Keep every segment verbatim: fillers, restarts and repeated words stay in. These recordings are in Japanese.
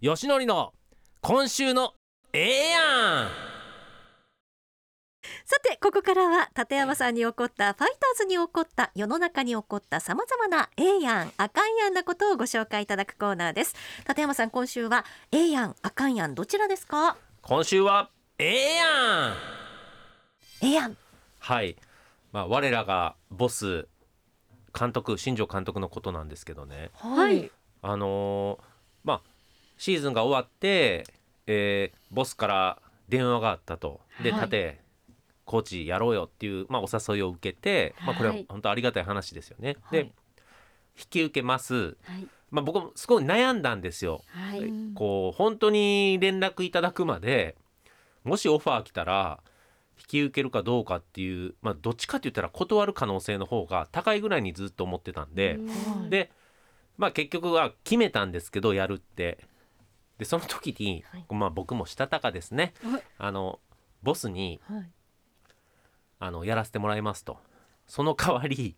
よしのりの今週のええやん。さてここからは立山さんに起こったファイターズに起こった世の中に起こったさまざまなええやんあかんやんなことをご紹介いただくコーナーです。立山さん、今週はええやんあかんやんどちらですか？今週はええやん。ええやん、はい。まあ、我らがボス監督新庄監督のことなんですけどね、はい。あのー、まあシーズンが終わって、えー、ボスから電話があったと。で、立て、はい、コーチやろうよっていう、まあ、お誘いを受けて、はい、まあ、これは本当ありがたい話ですよね、はい。で、引き受けます、はい。まあ、僕もすごい悩んだんですよ、はい、こう本当に連絡いただくまで、もしオファー来たら引き受けるかどうかっていう、まあ、どっちかって言ったら断る可能性の方が高いぐらいにずっと思ってたんで、はい、で、まあ、結局は決めたんですけど、やるって。でその時に、はい、まあ、僕もしたたかですね、はい、あのボスに、はい、あのやらせてもらいますと、その代わり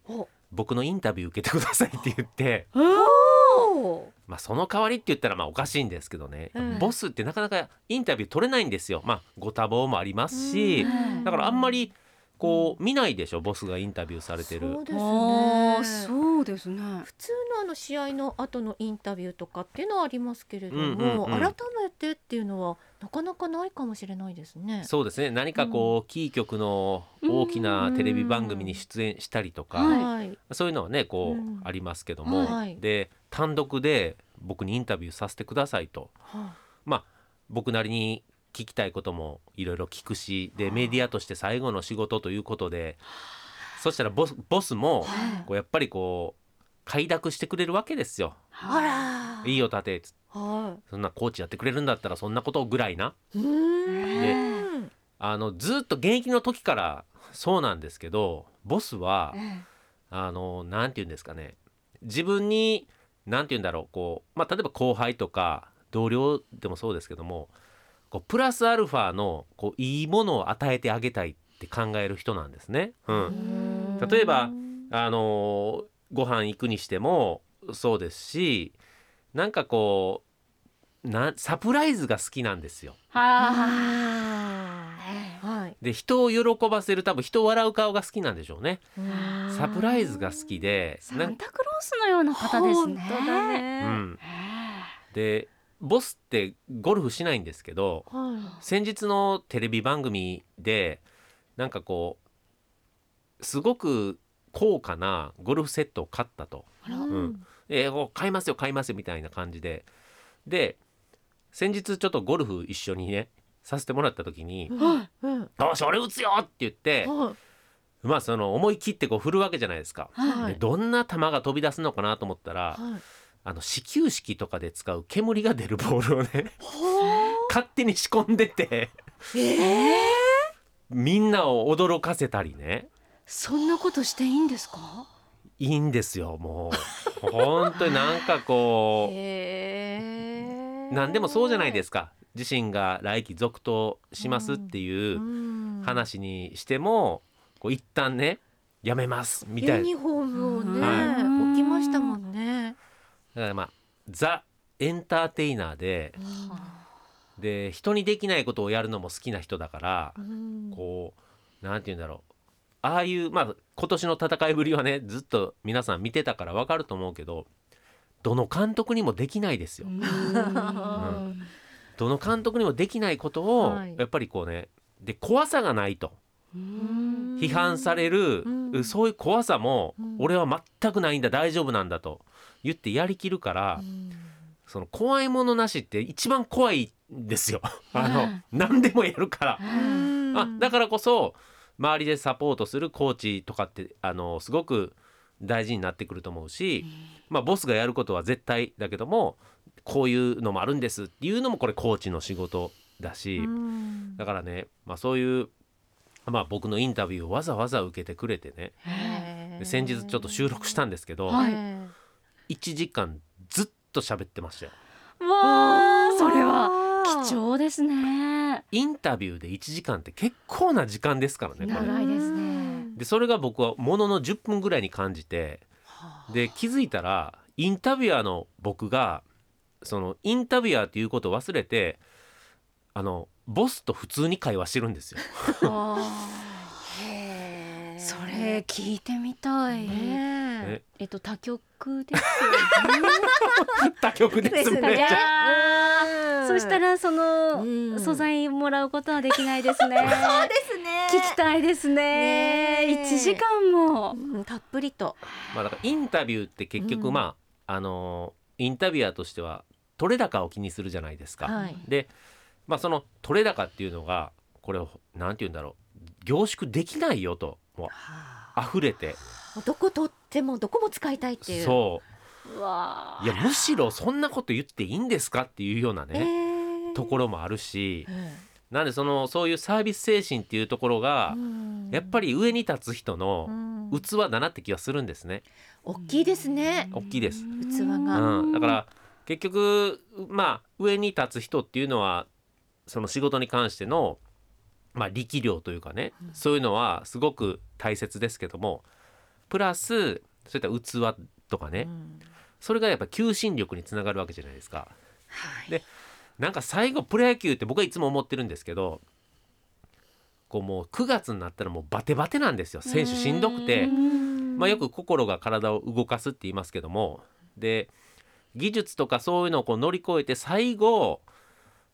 僕のインタビュー受けてくださいって言って、お、まあ、その代わりって言ったらまあおかしいんですけどね、うん、ボスってなかなかインタビュー取れないんですよ。まあ、ご多忙もありますし、うん、だからあんまりこう見ないでしょ、ボスがインタビューされてる。そうですね、あ、そうですね。普通のあの試合の後のインタビューとかっていうのはありますけれども、うんうんうん、改めてっていうのはなかなかないかもしれないですね。そうですね、何かこう、うん、キー局の大きなテレビ番組に出演したりとか、うんうん、はい、そういうのはねこう、うん、ありますけども、はい、で単独で僕にインタビューさせてくださいと、はあ、まあ僕なりに聞きたいこともいろいろ聞くし、でメディアとして最後の仕事ということで、そしたらボス、ボスもこうやっぱりこう快諾してくれるわけですよ。あら、いいよ立て、そんなコーチやってくれるんだったらそんなことぐらいな。で、あのずっと現役の時からそうなんですけど、ボスはあのなんて言うんですかね、自分になんて言うんだろう、こう、まあ、例えば後輩とか同僚でもそうですけども、こうプラスアルファのこういいものを与えてあげたいって考える人なんですね、うん、うん、例えば、あのー、ご飯行くにしてもそうですし、なんかこうなサプライズが好きなんですよ。はー、で人を喜ばせる、多分人を笑う顔が好きなんでしょうね。サプライズが好きで、サンタクロースのような方ですね。本当だね、うん、でボスってゴルフしないんですけど、はい、先日のテレビ番組でなんかこうすごく高価なゴルフセットを買ったと、うん、えー、買いますよ買いますよみたいな感じで、で先日ちょっとゴルフ一緒にねさせてもらった時に、はいはい、どうしよう俺打つよって言って、はい、まあその思い切ってこう振るわけじゃないですか、はい、でどんな球が飛び出すのかなと思ったら、はい、あの始球式とかで使う煙が出るボールをね勝手に仕込んでて、えー、みんなを驚かせたりね。そんなことしていいんですか？いいんですよ、もう本当になんかこう、えー、何でもそうじゃないですか。自身が来季続投しますっていう話にしても、こう一旦ねやめますみたいなユニフォームをね、はい、起きましたもんね。だからまあザ・エンターテイナーで、うん、で人にできないことをやるのも好きな人だから、うん、こうなんて言うんだろう、ああいう、まあ、今年の戦いぶりはねずっと皆さん見てたから分かると思うけど、どの監督にもできないですよ、うんうん、どの監督にもできないことを、はい、やっぱりこうね、で怖さがないと、うん、批判される、うん、そういう怖さも、うん、俺は全くないんだ大丈夫なんだと言ってやりきるから、うん、その怖いものなしって一番怖いんですよあの、うん、何でもやるから、うん、あだからこそ周りでサポートするコーチとかってあのすごく大事になってくると思うし、うん、まあ、ボスがやることは絶対だけども、こういうのもあるんですっていうのもこれコーチの仕事だし、うん、だからね、まあ、そういう、まあ、僕のインタビューをわざわざ受けてくれてね、で先日ちょっと収録したんですけど、はい、いちじかんずっと喋ってましたよ。わー、それは貴重ですね。インタビューでいちじかんって結構な時間ですからね、これ長いですね。でそれが僕はもののじゅっぷんぐらいに感じて、で気づいたらインタビュアーの僕がそのインタビュアーっていうことを忘れて、あのボスと普通に会話してるんですよ。あへそれ聞いてみたい、ねね、えっと他局ですよね。他局ですね。じゃあそしたらその、うん、素材もらうことはできないですね。そうですね。聞きたいですね。ねいちじかんも、うん、たっぷりと。まあだからインタビューって結局、うん、まああのインタビュアーとしては取れ高を気にするじゃないですか。はい、でまあ、その取れ高っていうのがこれをなんて言うんだろう、凝縮できないよと、もう溢れてどこ取ってもどこも使いたいっていう、そう、うわー、いやむしろそんなこと言っていいんですかっていうようなね、えー、ところもあるし、うん、なんでそのそういうサービス精神っていうところがやっぱり上に立つ人の器だなって気がするんですね。大きいですね。大きいです器が、うん、だから結局、まあ、上に立つ人っていうのはその仕事に関しての、まあ、力量というかね、うん、そういうのはすごく大切ですけども、プラスそういった器とかね、うん、それがやっぱ求心力につながるわけじゃないですか、はい、でなんか最後プロ野球って僕はいつも思ってるんですけど、こうもうくがつになったらもうバテバテなんですよ。選手しんどくて、まあ、よく心が体を動かすって言いますけども、で技術とかそういうのをこう乗り越えて最後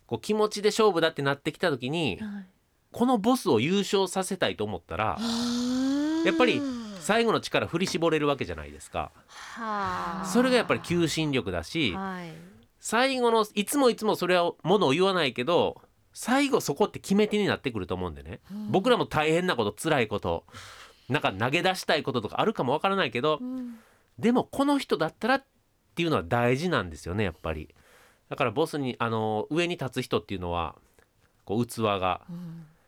こう気持ちで勝負だってなってきた時に、はい、このボスを優勝させたいと思ったらやっぱり最後の力振り絞れるわけじゃないですか。はそれがやっぱり求心力だし、はい、最後のいつもいつもそれはものを言わないけど最後そこって決め手になってくると思うんでね、うん、僕らも大変なこと辛いことなんか投げ出したいこととかあるかもわからないけど、うん、でもこの人だったらっていうのは大事なんですよねやっぱり。だからボスにあの上に立つ人っていうのはこう器が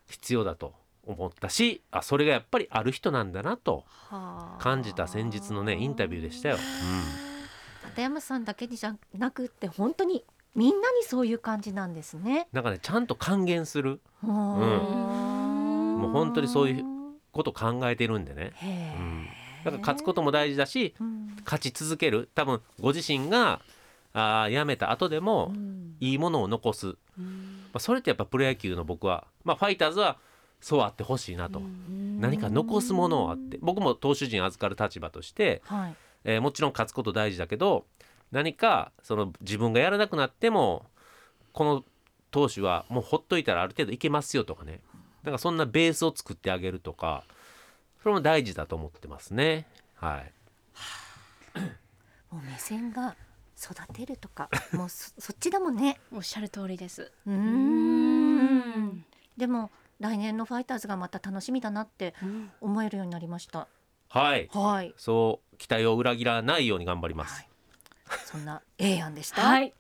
必要だと思ったし、うん、あそれがやっぱりある人なんだなと感じた先日のねインタビューでしたよ、うん、立山さんだけじゃなくって本当にみんなにそういう感じなんですね。なんかねちゃんと還元する、うん、もう本当にそういうこと考えてるんでね、うん、だから勝つことも大事だし、うん、勝ち続ける、多分ご自身があやめた後でもいいものを残す、うんまあ、それってやっぱプロ野球の僕は、まあ、ファイターズはそうあってほしいなと、うん、何か残すものをあって、僕も投手陣預かる立場として、はいえー、もちろん勝つこと大事だけど、何かその自分がやらなくなってもこの投手はもうほっといたらある程度いけますよとかね、なんかそんなベースを作ってあげるとか、それも大事だと思ってますね、はい、もう目線が育てるとかもう そ, そっちだもんね。おっしゃる通りです。うーんでも来年のファイターズがまた楽しみだなって思えるようになりました、うん、はい、はい、そう期待を裏切らないように頑張ります、はい、そんな A 案でした。はい